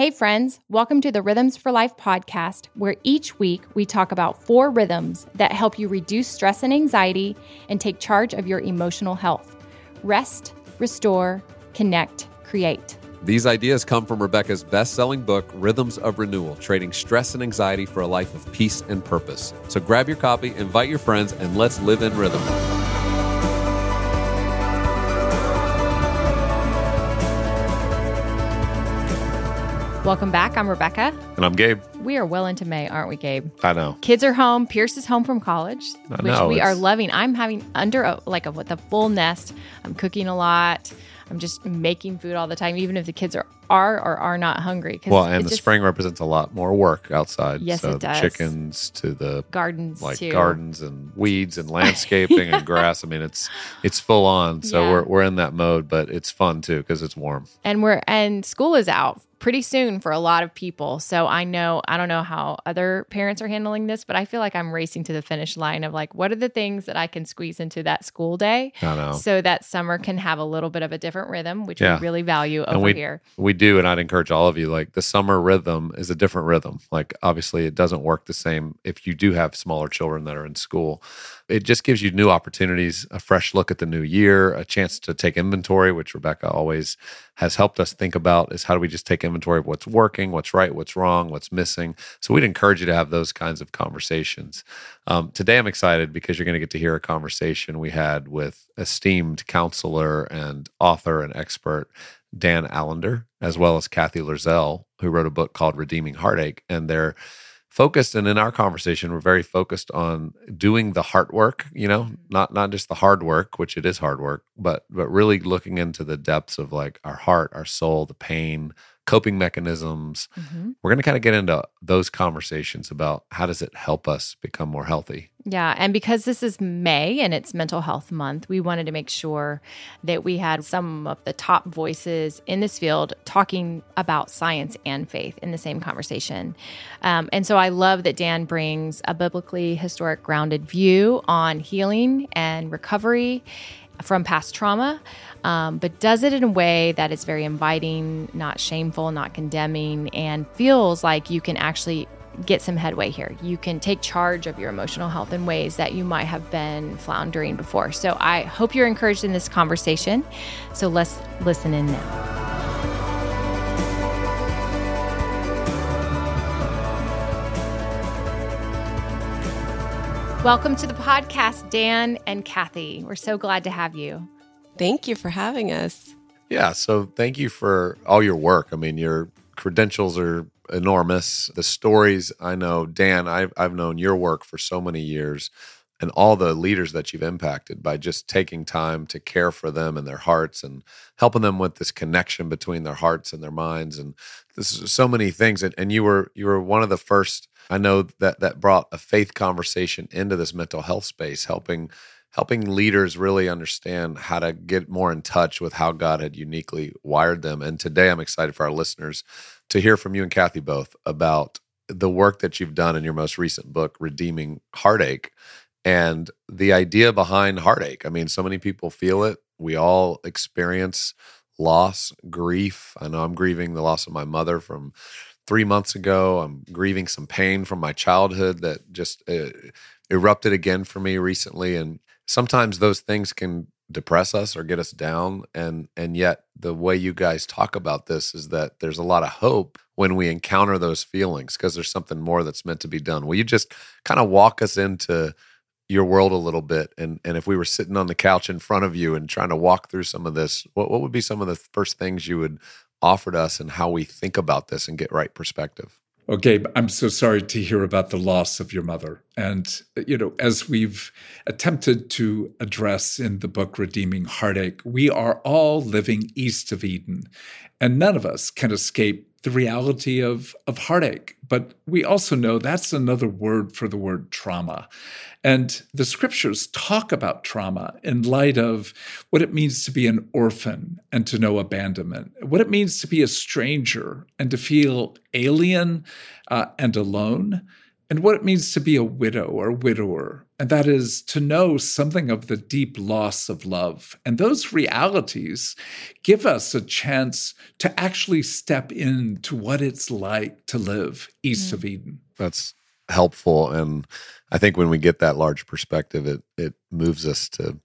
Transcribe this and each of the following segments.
Hey friends, welcome to the Rhythms for Life podcast, where each week we talk about 4 rhythms that help you reduce stress and anxiety and take charge of your emotional health. Rest, restore, connect, create. These ideas come from Rebecca's best-selling book, Rhythms of Renewal, Trading Stress and Anxiety for a Life of Peace and Purpose. So grab your copy, invite your friends, and let's live in rhythm. Welcome back. I'm Rebecca. And I'm Gabe. We are well into May, aren't we, Gabe? I know. Kids are home. Pierce is home from college, which we are loving. I'm having the full nest. I'm cooking a lot. I'm just making food all the time, even if the kids are or are not hungry. Well, and the spring represents a lot more work outside. Yes, so it does. Chickens to the gardens, gardens and weeds and landscaping and grass. I mean, it's full on. So we're in that mode, but it's fun too because it's warm. And school is out pretty soon for a lot of people. So I don't know how other parents are handling this, but I feel like I'm racing to the finish line of what are the things that I can squeeze into that school day so that summer can have a little bit of a different rhythm, which we really value here. We do. And I'd encourage all of you, the summer rhythm is a different rhythm. Obviously it doesn't work the same if you do have smaller children that are in school. It just gives you new opportunities, a fresh look at the new year, a chance to take inventory, which Rebecca always has helped us think about, is how do we just take inventory of what's working, what's right, what's wrong, what's missing. So we'd encourage you to have those kinds of conversations. Today I'm excited because you're going to get to hear a conversation we had with esteemed counselor and author and expert Dan Allender, as well as Kathy Lurzel, who wrote a book called Redeeming Heartache, and they're focused, and in our conversation, we're very focused on doing the heart work, not just the hard work, which it is hard work, but really looking into the depths of our heart, our soul, the pain, coping mechanisms. Mm-hmm. We're going to kind of get into those conversations about how does it help us become more healthy. Yeah, and because this is May and it's Mental Health Month, we wanted to make sure that we had some of the top voices in this field talking about science and faith in the same conversation. And so I love that Dan brings a biblically historic grounded view on healing and recovery from past trauma, but does it in a way that is very inviting, not shameful, not condemning, and feels like you can actually get some headway here. You can take charge of your emotional health in ways that you might have been floundering before. So I hope you're encouraged in this conversation. So let's listen in now. Welcome to the podcast, Dan and Kathy. We're so glad to have you. Thank you for having us. Yeah, so thank you for all your work. I mean, your credentials are enormous. The stories I know, Dan, I've known your work for so many years and all the leaders that you've impacted by just taking time to care for them and their hearts and helping them with this connection between their hearts and their minds. And this is so many things. And you were one of the first, I know, that brought a faith conversation into this mental health space, helping leaders really understand how to get more in touch with how God had uniquely wired them. And today I'm excited for our listeners to hear from you and Kathy both about the work that you've done in your most recent book, Redeeming Heartache, and the idea behind heartache. I mean, so many people feel it. We all experience loss, grief. I know I'm grieving the loss of my mother from 3 months ago. I'm grieving some pain from my childhood that just erupted again for me recently. And sometimes those things can depress us or get us down. And yet the way you guys talk about this is that there's a lot of hope when we encounter those feelings because there's something more that's meant to be done. Will you just kind of walk us into your world a little bit? And if we were sitting on the couch in front of you and trying to walk through some of this, what would be some of the first things you would offer us and how we think about this and get right perspective? Okay, I'm so sorry to hear about the loss of your mother. And, as we've attempted to address in the book Redeeming Heartache, we are all living east of Eden, and none of us can escape the reality of heartache. But we also know that's another word for the word trauma. And the scriptures talk about trauma in light of what it means to be an orphan and to know abandonment, what it means to be a stranger and to feel alien and alone, and what it means to be a widow or widower And that is to know something of the deep loss of love. And those realities give us a chance to actually step into what it's like to live east of Eden. That's helpful. And I think when we get that large perspective, it moves us to,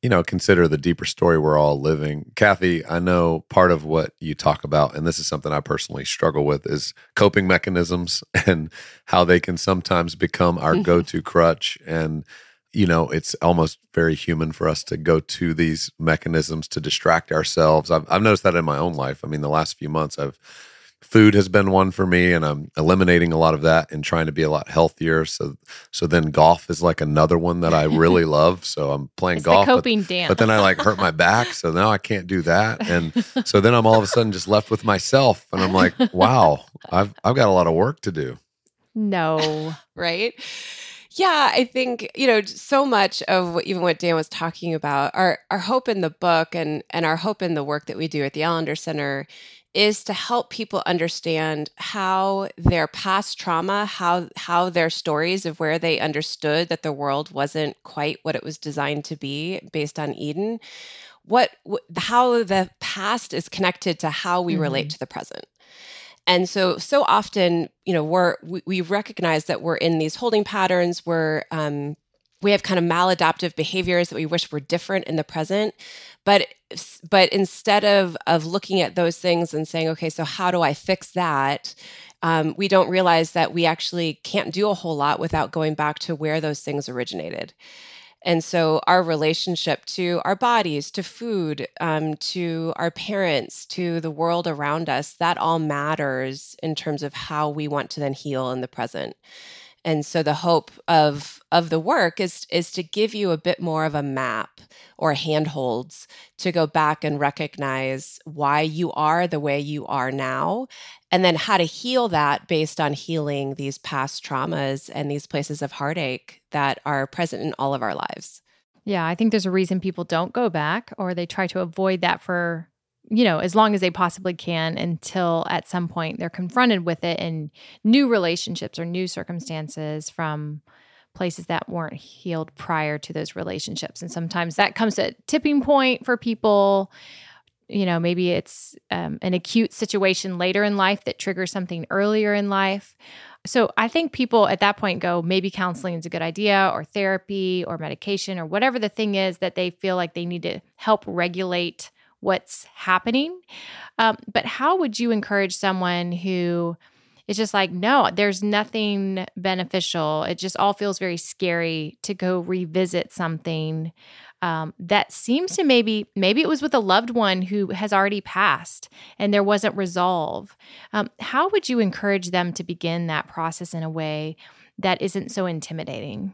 you know, consider the deeper story we're all living. Kathy, I know part of what you talk about, and this is something I personally struggle with, is coping mechanisms and how they can sometimes become our go-to crutch. And, you know, it's almost very human for us to go to these mechanisms to distract ourselves. I've noticed that in my own life. I mean, the last few months, food has been one for me, and I'm eliminating a lot of that and trying to be a lot healthier. So then golf is like another one that I really love. So I'm playing golf, but then I like hurt my back. So now I can't do that. And so then I'm all of a sudden just left with myself, and I'm like, wow, I've got a lot of work to do. No. Right. Yeah, I think, you know, so much of what Dan was talking about, our hope in the book and our hope in the work that we do at the Allender Center is to help people understand how their past trauma, how their stories of where they understood that the world wasn't quite what it was designed to be based on Eden, how the past is connected to how we relate to the present. And so often, you know, we recognize that we're in these holding patterns where we have kind of maladaptive behaviors that we wish were different in the present. But instead of looking at those things and saying, okay, so how do I fix that? We don't realize that we actually can't do a whole lot without going back to where those things originated. And so our relationship to our bodies, to food, to our parents, to the world around us, that all matters in terms of how we want to then heal in the present. And so the hope of the work is to give you a bit more of a map or handholds to go back and recognize why you are the way you are now, and then how to heal that based on healing these past traumas and these places of heartache that are present in all of our lives. Yeah, I think there's a reason people don't go back, or they try to avoid that for, you know, as long as they possibly can, until at some point they're confronted with it in new relationships or new circumstances from places that weren't healed prior to those relationships. And sometimes that comes at a tipping point for people. You know, maybe it's an acute situation later in life that triggers something earlier in life. So I think people at that point go, maybe counseling is a good idea, or therapy or medication or whatever the thing is that they feel like they need to help regulate what's happening. But how would you encourage someone who is just like, no, there's nothing beneficial, it just all feels very scary, to go revisit something that seems to maybe it was with a loved one who has already passed and there wasn't resolve. How would you encourage them to begin that process in a way that isn't so intimidating?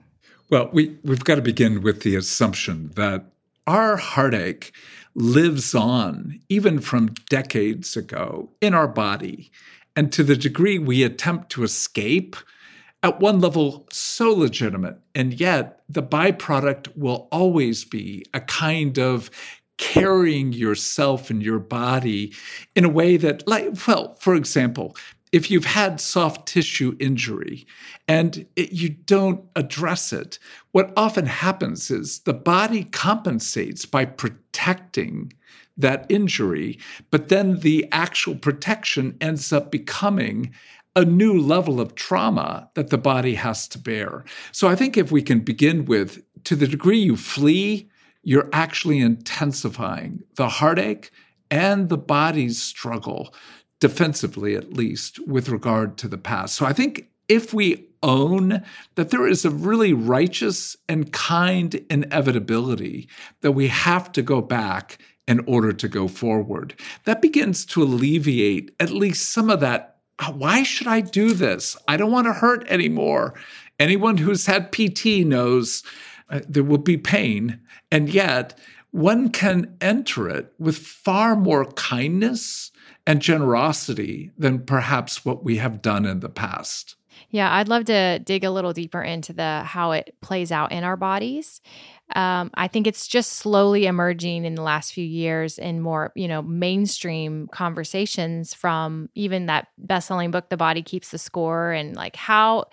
Well, we've got to begin with the assumption that our heartache lives on, even from decades ago, in our body. And to the degree we attempt to escape, at one level, so legitimate. And yet, the byproduct will always be a kind of carrying yourself and your body in a way that, for example, if you've had soft tissue injury and you don't address it, what often happens is the body compensates by protecting that injury, but then the actual protection ends up becoming a new level of trauma that the body has to bear. So I think if we can begin with, to the degree you flee, you're actually intensifying the heartache and the body's struggle, defensively at least, with regard to the past. So I think if we own that there is a really righteous and kind inevitability that we have to go back in order to go forward, that begins to alleviate at least some of that, why should I do this? I don't want to hurt anymore. Anyone who's had PT knows there will be pain, and yet one can enter it with far more kindness and generosity than perhaps what we have done in the past. Yeah, I'd love to dig a little deeper into how it plays out in our bodies. I think it's just slowly emerging in the last few years in more, mainstream conversations from even that best-selling book, The Body Keeps the Score, and like how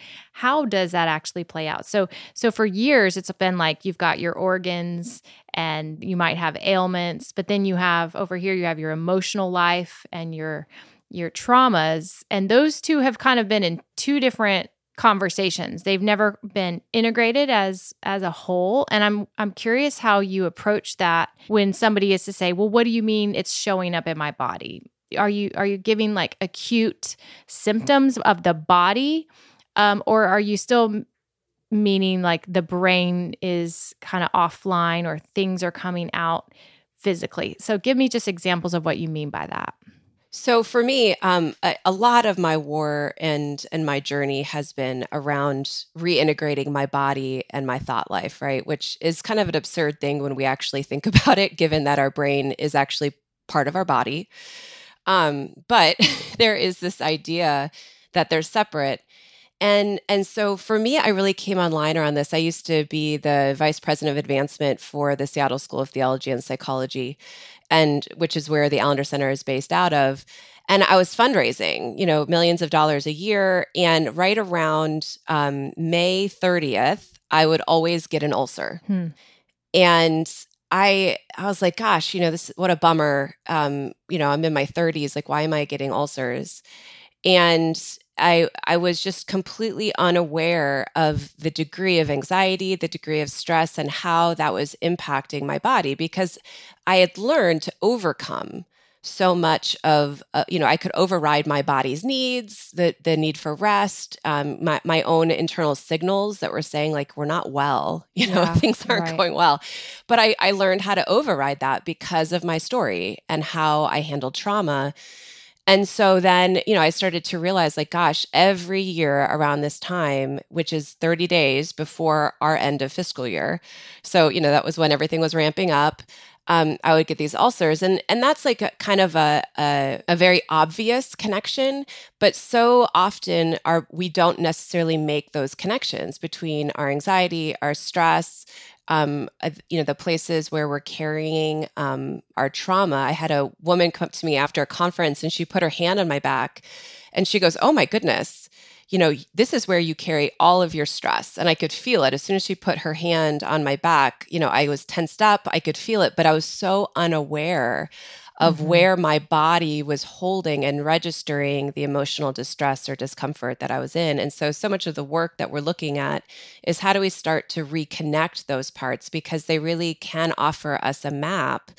does that actually play out? So for years, it's been like you've got your organs and you might have ailments, but then you have over here, you have your emotional life and your traumas, and those two have kind of been in two different conversations. They've never been integrated as a whole. And I'm curious how you approach that when somebody is to say, well, what do you mean it's showing up in my body? Are you giving like acute symptoms of the body? Or are you still meaning like the brain is kind of offline or things are coming out physically? So give me just examples of what you mean by that. So for me, a lot of my war and my journey has been around reintegrating my body and my thought life, right? Which is kind of an absurd thing when we actually think about it, given that our brain is actually part of our body. But there is this idea that they're separate. And so for me, I really came online around this. I used to be the vice president of advancement for the Seattle School of Theology and Psychology, and which is where the Allender Center is based out of. And I was fundraising, millions of dollars a year. And right around May 30th, I would always get an ulcer. And I was like, gosh, this, what a bummer. I'm in my 30s. Like, why am I getting ulcers? And I was just completely unaware of the degree of anxiety, the degree of stress, and how that was impacting my body, because I had learned to overcome so much of, I could override my body's needs, the need for rest, my own internal signals that were saying like, we're not well, things aren't going well. But I learned how to override that because of my story and how I handled trauma. And so then, I started to realize like, gosh, every year around this time, which is 30 days before our end of fiscal year. So, that was when everything was ramping up. I would get these ulcers. And that's like a very obvious connection. But so often we don't necessarily make those connections between our anxiety, our stress, the places where we're carrying our trauma. I had a woman come up to me after a conference and she put her hand on my back and she goes, oh my goodness, this is where you carry all of your stress. And I could feel it. As soon as she put her hand on my back, I was tensed up, I could feel it, but I was so unaware of where my body was holding and registering the emotional distress or discomfort that I was in. And so much of the work that we're looking at is how do we start to reconnect those parts, because they really can offer us a map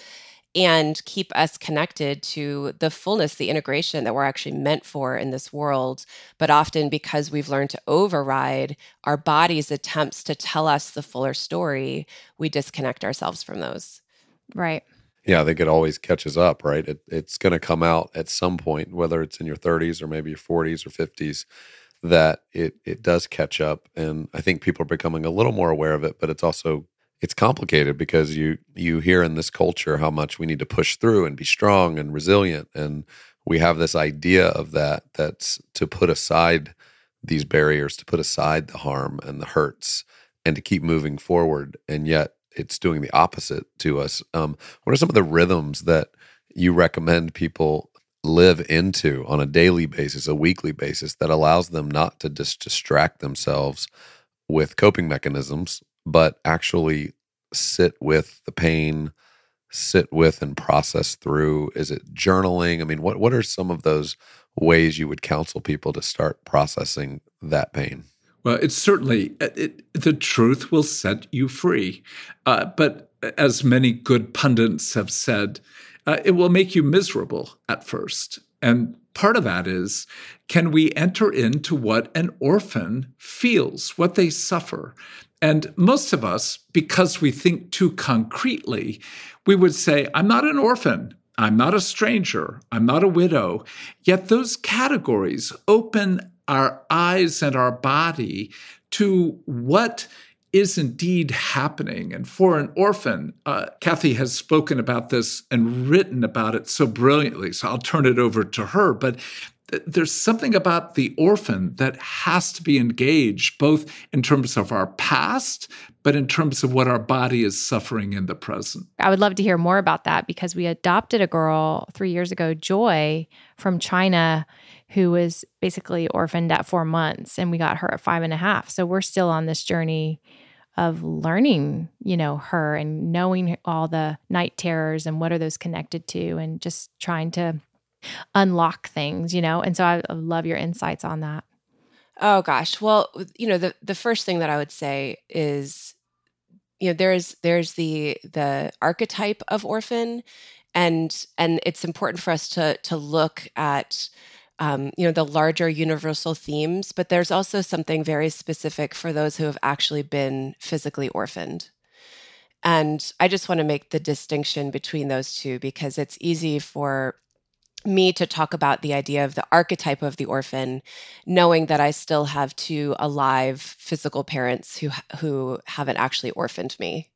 and keep us connected to the fullness, the integration that we're actually meant for in this world. But often because we've learned to override our body's attempts to tell us the fuller story, we disconnect ourselves from those. Right. Yeah, I think it always catches up, right? It's going to come out at some point, whether it's in your 30s or maybe your 40s or 50s, that it does catch up. And I think people are becoming a little more aware of it, but it's also, it's complicated because you hear in this culture how much we need to push through and be strong and resilient. And we have this idea of that's to put aside these barriers, to put aside the harm and the hurts and to keep moving forward. And yet, it's doing the opposite to us. What are some of the rhythms that you recommend people live into on a daily basis, a weekly basis, that allows them not to just distract themselves with coping mechanisms, but actually sit with the pain, sit with and process through? Is it journaling? I mean, what are some of those ways you would counsel people to start processing that pain? Well, it's certainly, the truth will set you free. But as many good pundits have said, it will make you miserable at first. And part of that is, can we enter into what an orphan feels, what they suffer? And most of us, because we think too concretely, we would say, I'm not an orphan. I'm not a stranger. I'm not a widow. Yet those categories open our eyes and our body to what is indeed happening. And for an orphan, Kathy has spoken about this and written about it so brilliantly, so I'll turn it over to her. But there's something about the orphan that has to be engaged, both in terms of our past, but in terms of what our body is suffering in the present. I would love to hear more about that, because we adopted a girl 3 years ago, Joy, from China, who was basically orphaned at 4 months, and we got her at 5.5. So we're still on this journey of learning, her and knowing all the night terrors and what are those connected to, and just trying to unlock things, And so I love your insights on that. Oh gosh. Well, the first thing that I would say is, there's the archetype of orphan, and it's important for us to look at, the larger universal themes, but there's also something very specific for those who have actually been physically orphaned. And I just want to make the distinction between those two, because it's easy for me to talk about the idea of the archetype of the orphan, knowing that I still have two alive physical parents who haven't actually orphaned me.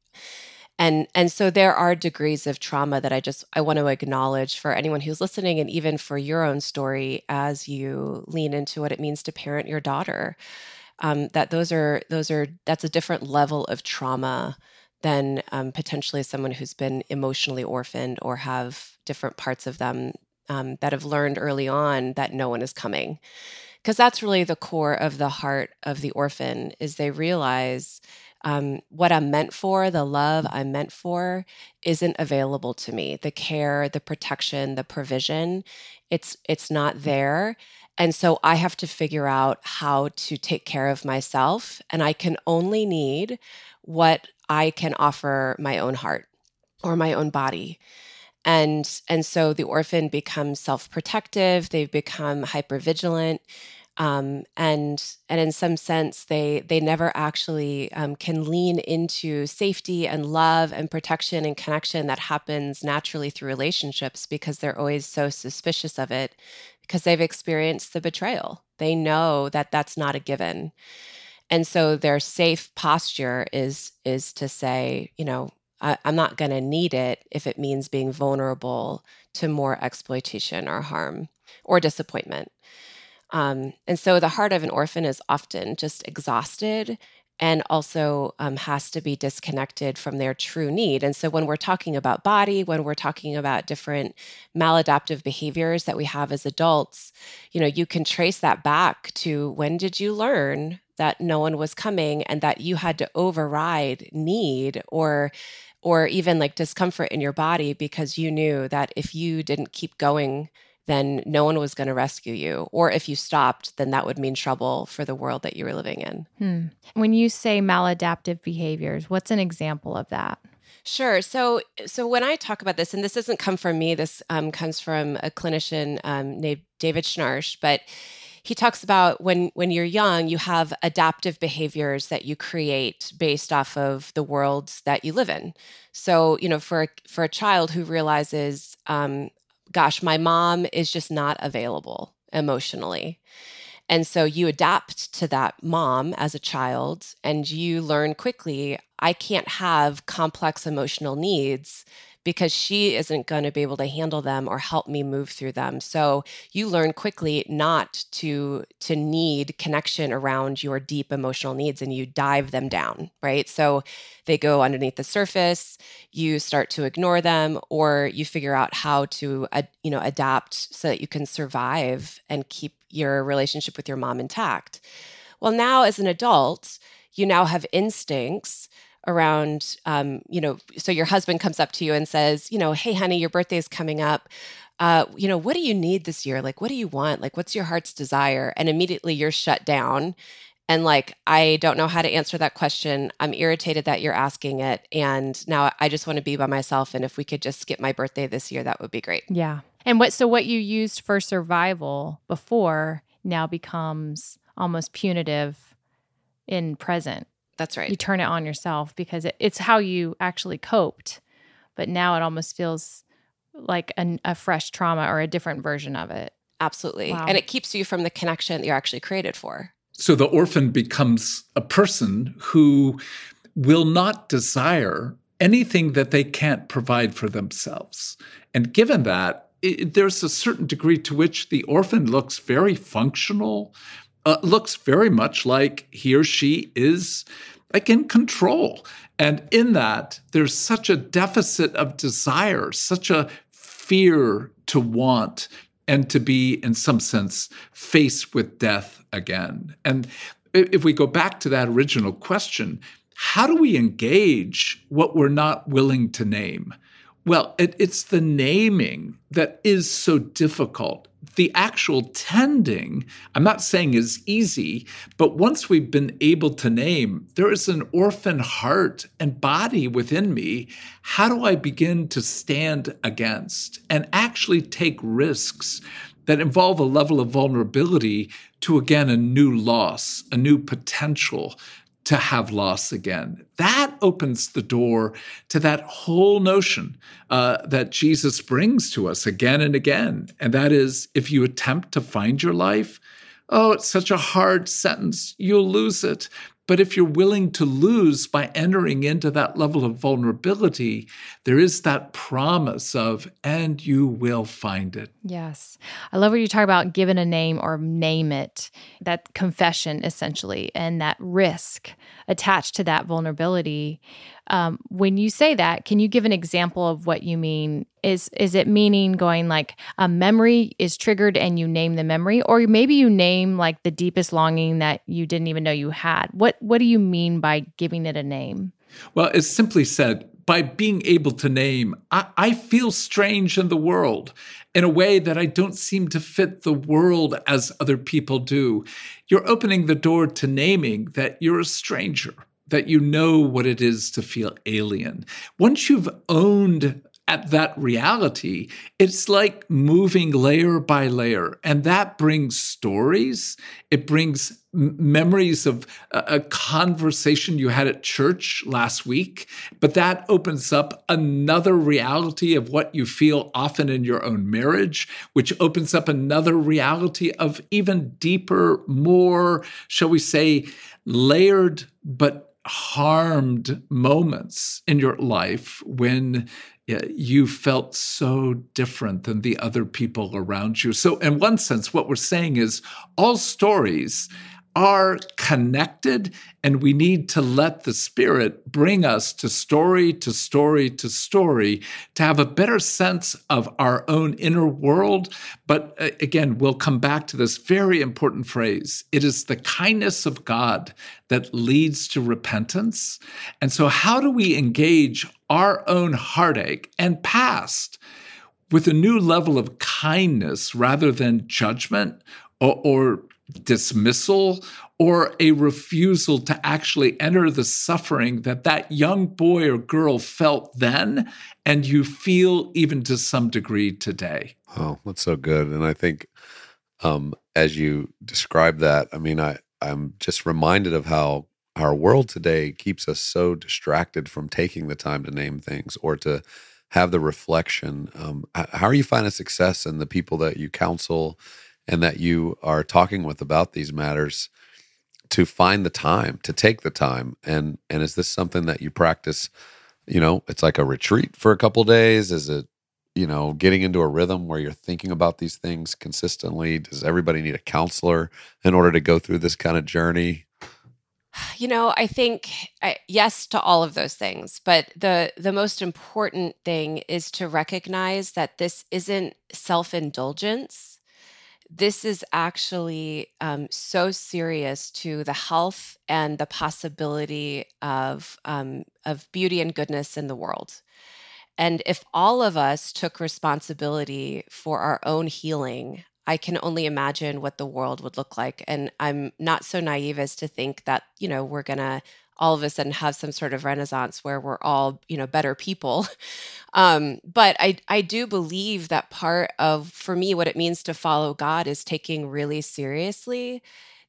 And so there are degrees of trauma that I want to acknowledge for anyone who's listening, and even for your own story as you lean into what it means to parent your daughter. That that's a different level of trauma than potentially someone who's been emotionally orphaned or have different parts of them that have learned early on that no one is coming. Because that's really the core of the heart of the orphan, is they realize what I'm meant for, the love I'm meant for, isn't available to me. The care, the protection, the provision, it's not there. And so I have to figure out how to take care of myself, and I can only need what I can offer my own heart or my own body. And so the orphan becomes self-protective, they've become hypervigilant, and in some sense, they never actually can lean into safety and love and protection and connection that happens naturally through relationships, because they're always so suspicious of it, because they've experienced the betrayal. They know that that's not a given. And so their safe posture is to say, I'm not going to need it if it means being vulnerable to more exploitation or harm or disappointment. And so the heart of an orphan is often just exhausted, and also has to be disconnected from their true need. And so when we're talking about body, when we're talking about different maladaptive behaviors that we have as adults, you can trace that back to, when did you learn that no one was coming, and that you had to override need or even like discomfort in your body, because you knew that if you didn't keep going, then no one was going to rescue you. Or if you stopped, then that would mean trouble for the world that you were living in. When you say maladaptive behaviors, what's an example of that? Sure. So when I talk about this, and this doesn't come from me, this comes from a clinician named David Schnarch, but he talks about when you're young, you have adaptive behaviors that you create based off of the world that you live in. So, for a child who realizes, gosh, my mom is just not available emotionally. And so you adapt to that mom as a child, and you learn quickly, I can't have complex emotional needs because she isn't going to be able to handle them or help me move through them. So you learn quickly not to need connection around your deep emotional needs, and you dive them down, right? So they go underneath the surface, you start to ignore them, or you figure out how to adapt so that you can survive and keep your relationship with your mom intact. Well, now as an adult, you now have instincts around, so your husband comes up to you and says, hey, honey, your birthday's coming up. What do you need this year? Like, what do you want? Like, what's your heart's desire? And immediately you're shut down. And I don't know how to answer that question. I'm irritated that you're asking it. And now I just want to be by myself. And if we could just skip my birthday this year, that would be great. Yeah. And what you used for survival before now becomes almost punitive in present. That's right. You turn it on yourself because it's how you actually coped, but now it almost feels like a fresh trauma or a different version of it. Absolutely. Wow. And it keeps you from the connection that you're actually created for. So the orphan becomes a person who will not desire anything that they can't provide for themselves. And given that, there's a certain degree to which the orphan looks very functional, looks very much like he or she is like in control. And in that, there's such a deficit of desire, such a fear to want and to be, in some sense, faced with death again. And if we go back to that original question, how do we engage what we're not willing to name? Well, it's the naming that is so difficult. The actual tending, I'm not saying is easy, but once we've been able to name, there is an orphan heart and body within me. How do I begin to stand against and actually take risks that involve a level of vulnerability to, again, a new loss, a new potential to have loss again? That opens the door to that whole notion that Jesus brings to us again and again. And that is, if you attempt to find your life, oh, it's such a hard sentence, you'll lose it. But if you're willing to lose by entering into that level of vulnerability, there is that promise of, and you will find it. Yes. I love what you talk about, giving a name or name it, that confession essentially, and that risk attached to that vulnerability. When you say that, can you give an example of what you mean? Is it meaning going like a memory is triggered and you name the memory? Or maybe you name like the deepest longing that you didn't even know you had. What do you mean by giving it a name? Well, it's simply said, by being able to name, I feel strange in the world in a way that I don't seem to fit the world as other people do. You're opening the door to naming that you're a stranger, that you know what it is to feel alien. Once you've owned at that reality, it's like moving layer by layer. And that brings stories. It brings memories of a conversation you had at church last week. But that opens up another reality of what you feel often in your own marriage, which opens up another reality of even deeper, more, shall we say, layered but harmed moments in your life when you felt so different than the other people around you. So in one sense, what we're saying is all stories are connected, and we need to let the Spirit bring us to story, to story, to story, to have a better sense of our own inner world. But again, we'll come back to this very important phrase. It is the kindness of God that leads to repentance. And so how do we engage our own heartache and past with a new level of kindness rather than judgment or dismissal, or a refusal to actually enter the suffering that young boy or girl felt then, and you feel even to some degree today? Oh, that's so good. And I think as you describe that, I mean, I'm just reminded of how our world today keeps us so distracted from taking the time to name things or to have the reflection. How are you finding success in the people that you counsel and that you are talking with about these matters to find the time, to take the time? And is this something that you practice, you know, it's like a retreat for a couple of days? Is it, you know, getting into a rhythm where you're thinking about these things consistently? Does everybody need a counselor in order to go through this kind of journey? You know, I think yes to all of those things, but the most important thing is to recognize that this isn't self-indulgence. This is actually so serious to the health and the possibility of beauty and goodness in the world. And if all of us took responsibility for our own healing, I can only imagine what the world would look like. And I'm not so naive as to think that, you know, we're going to all of a sudden have some sort of renaissance where we're all, you know, better people. But I do believe that part of, for me, what it means to follow God is taking really seriously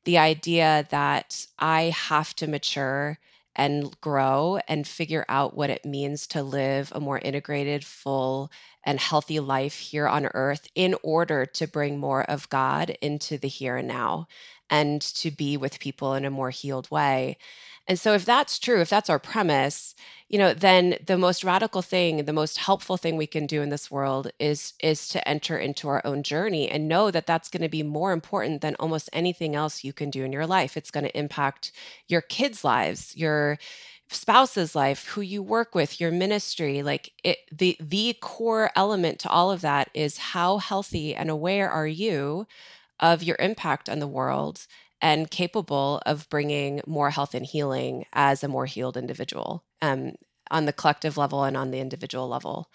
the idea that I have to mature and grow and figure out what it means to live a more integrated, full, and healthy life here on earth in order to bring more of God into the here and now and to be with people in a more healed way. And so if that's true, if that's our premise, you know, then the most radical thing, the most helpful thing we can do in this world is to enter into our own journey and know that that's going to be more important than almost anything else you can do in your life. It's going to impact your kids' lives, your spouse's life, who you work with, your ministry. Like the core element to all of that is how healthy and aware are you of your impact on the world and capable of bringing more health and healing as a more healed individual on the collective level and on the individual level.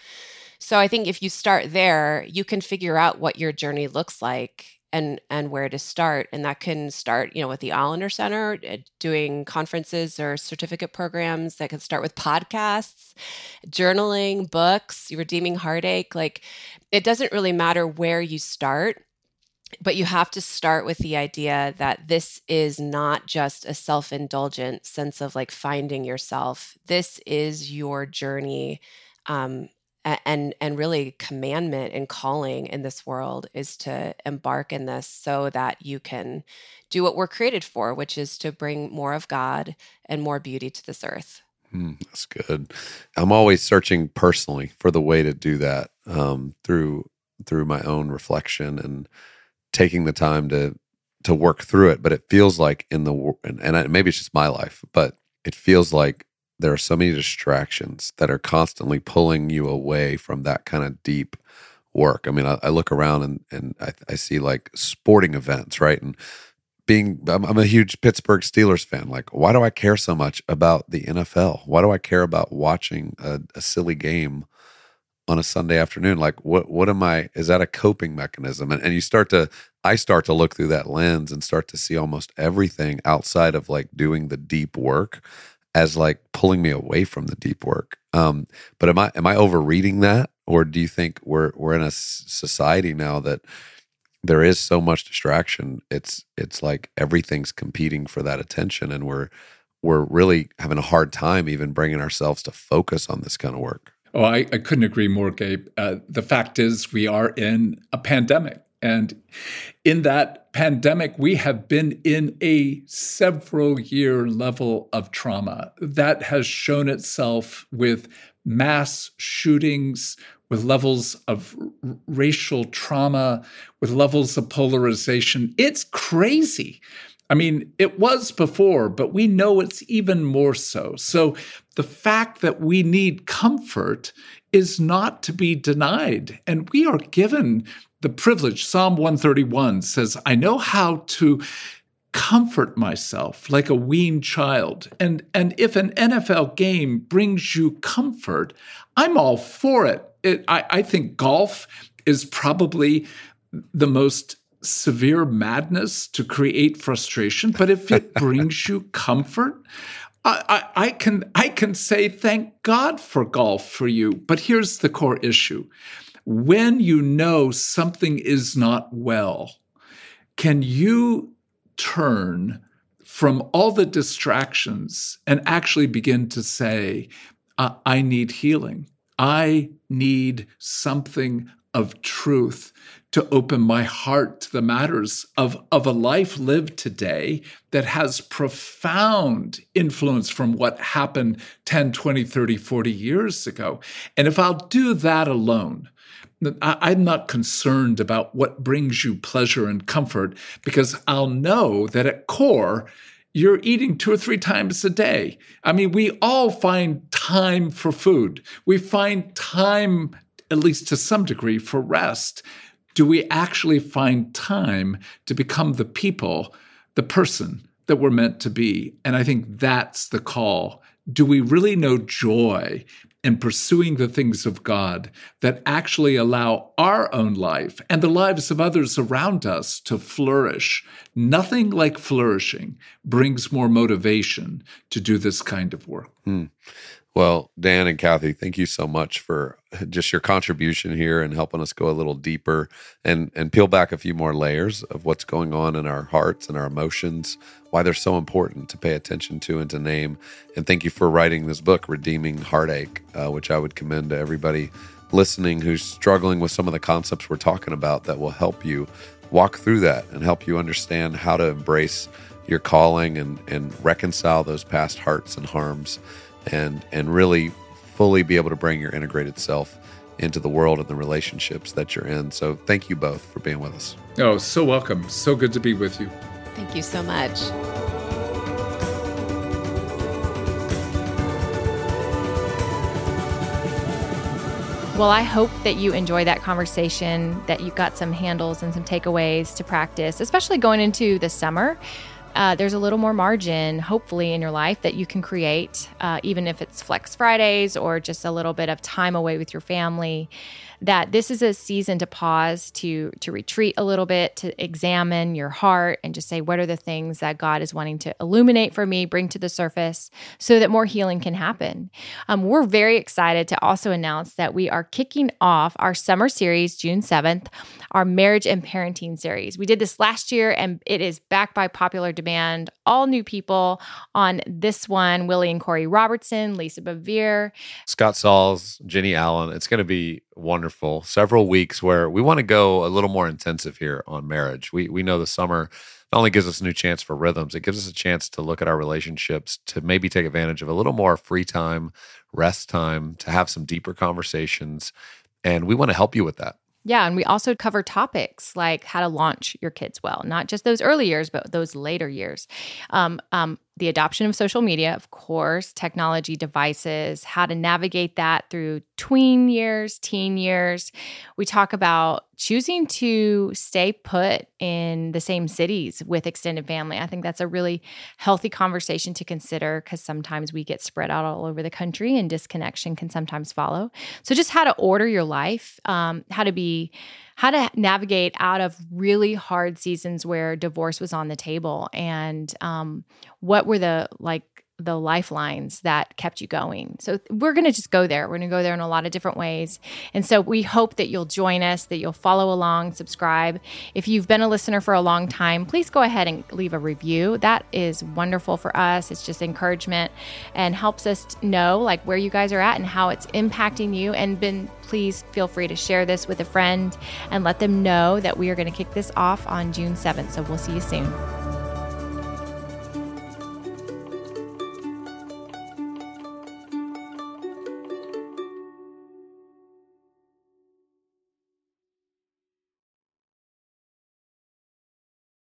So I think if you start there, you can figure out what your journey looks like and where to start. And that can start, you know, with the Allender Center, doing conferences or certificate programs. That can start with podcasts, journaling, books, Redeeming Heartache. Like, it doesn't really matter where you start, but you have to start with the idea that this is not just a self-indulgent sense of like finding yourself. This is your journey, and really commandment and calling in this world is to embark in this so that you can do what we're created for, which is to bring more of God and more beauty to this earth. That's good. I'm always searching personally for the way to do that through my own reflection and taking the time to work through it. But it feels like maybe it's just my life, but it feels like there are so many distractions that are constantly pulling you away from that kind of deep work. I mean, I look around and I see like sporting events, right? And I'm a huge Pittsburgh Steelers fan. Like, why do I care so much about the NFL? Why do I care about watching a silly game on a Sunday afternoon? Like, what am I, is that a coping mechanism? And I start to look through that lens and start to see almost everything outside of like doing the deep work as like pulling me away from the deep work. But am I overreading that? Or do you think we're in a society now that there is so much distraction? It's like everything's competing for that attention. And we're really having a hard time even bringing ourselves to focus on this kind of work. Oh, I couldn't agree more, Gabe. The fact is we are in a pandemic. And in that pandemic, we have been in a several-year level of trauma that has shown itself with mass shootings, with levels of racial trauma, with levels of polarization. It's crazy. I mean, it was before, but we know it's even more so. So the fact that we need comfort is not to be denied. And we are given the privilege. Psalm 131 says, I know how to comfort myself like a weaned child. And if an NFL game brings you comfort, I'm all for it. I think golf is probably the most severe madness to create frustration, but if it brings you comfort, I can say thank God for golf for you. But here's the core issue. When you know something is not well, can you turn from all the distractions and actually begin to say, I need healing. I need something of truth to open my heart to the matters of a life lived today that has profound influence from what happened 10, 20, 30, 40 years ago. And if I'll do that alone, I'm not concerned about what brings you pleasure and comfort, because I'll know that at core, you're eating 2 or 3 times a day. I mean, we all find time for food. We find time, at least to some degree, for rest. Do we actually find time to become the people, the person that we're meant to be? And I think that's the call. Do we really know joy in pursuing the things of God that actually allow our own life and the lives of others around us to flourish? Nothing like flourishing brings more motivation to do this kind of work. Well, Dan and Kathy, thank you so much for just your contribution here and helping us go a little deeper and peel back a few more layers of what's going on in our hearts and our emotions, why they're so important to pay attention to and to name. And thank you for writing this book, Redeeming Heartache, which I would commend to everybody listening who's struggling with some of the concepts we're talking about that will help you walk through that and help you understand how to embrace your calling and reconcile those past hurts and harms and really fully be able to bring your integrated self into the world and the relationships that you're in. So thank you both for being with us. Oh, so welcome. So good to be with you. Thank you so much. Well, I hope that you enjoy that conversation, that you got some handles and some takeaways to practice, especially going into the summer. There's a little more margin, hopefully, in your life that you can create, even if it's Flex Fridays or just a little bit of time away with your family, that this is a season to pause, to retreat a little bit, to examine your heart and just say, what are the things that God is wanting to illuminate for me, bring to the surface, so that more healing can happen. We're very excited to also announce that we are kicking off our summer series, June 7th, our marriage and parenting series. We did this last year, and it is backed by popular demand. All new people on this one, Willie and Corey Robertson, Lisa Bevere, Scott Sauls, Jenny Allen. It's going to be wonderful. Several weeks where we want to go a little more intensive here on marriage. We know the summer not only gives us a new chance for rhythms, it gives us a chance to look at our relationships, to maybe take advantage of a little more free time, rest time, to have some deeper conversations. And we want to help you with that. Yeah, and we also cover topics like how to launch your kids well, not just those early years, but those later years. The adoption of social media, of course, technology devices, how to navigate that through tween years, teen years. We talk about choosing to stay put in the same cities with extended family. I think that's a really healthy conversation to consider because sometimes we get spread out all over the country and disconnection can sometimes follow. So just how to order your life, how to navigate out of really hard seasons where divorce was on the table, and what were the lifelines that kept you going. So we're going to just go there. We're going to go there in a lot of different ways. And so we hope that you'll join us, that you'll follow along, subscribe. If you've been a listener for a long time, please go ahead and leave a review. That is wonderful for us. It's just encouragement and helps us know like where you guys are at and how it's impacting you. And then please feel free to share this with a friend and let them know that we are going to kick this off on June 7th. So we'll see you soon.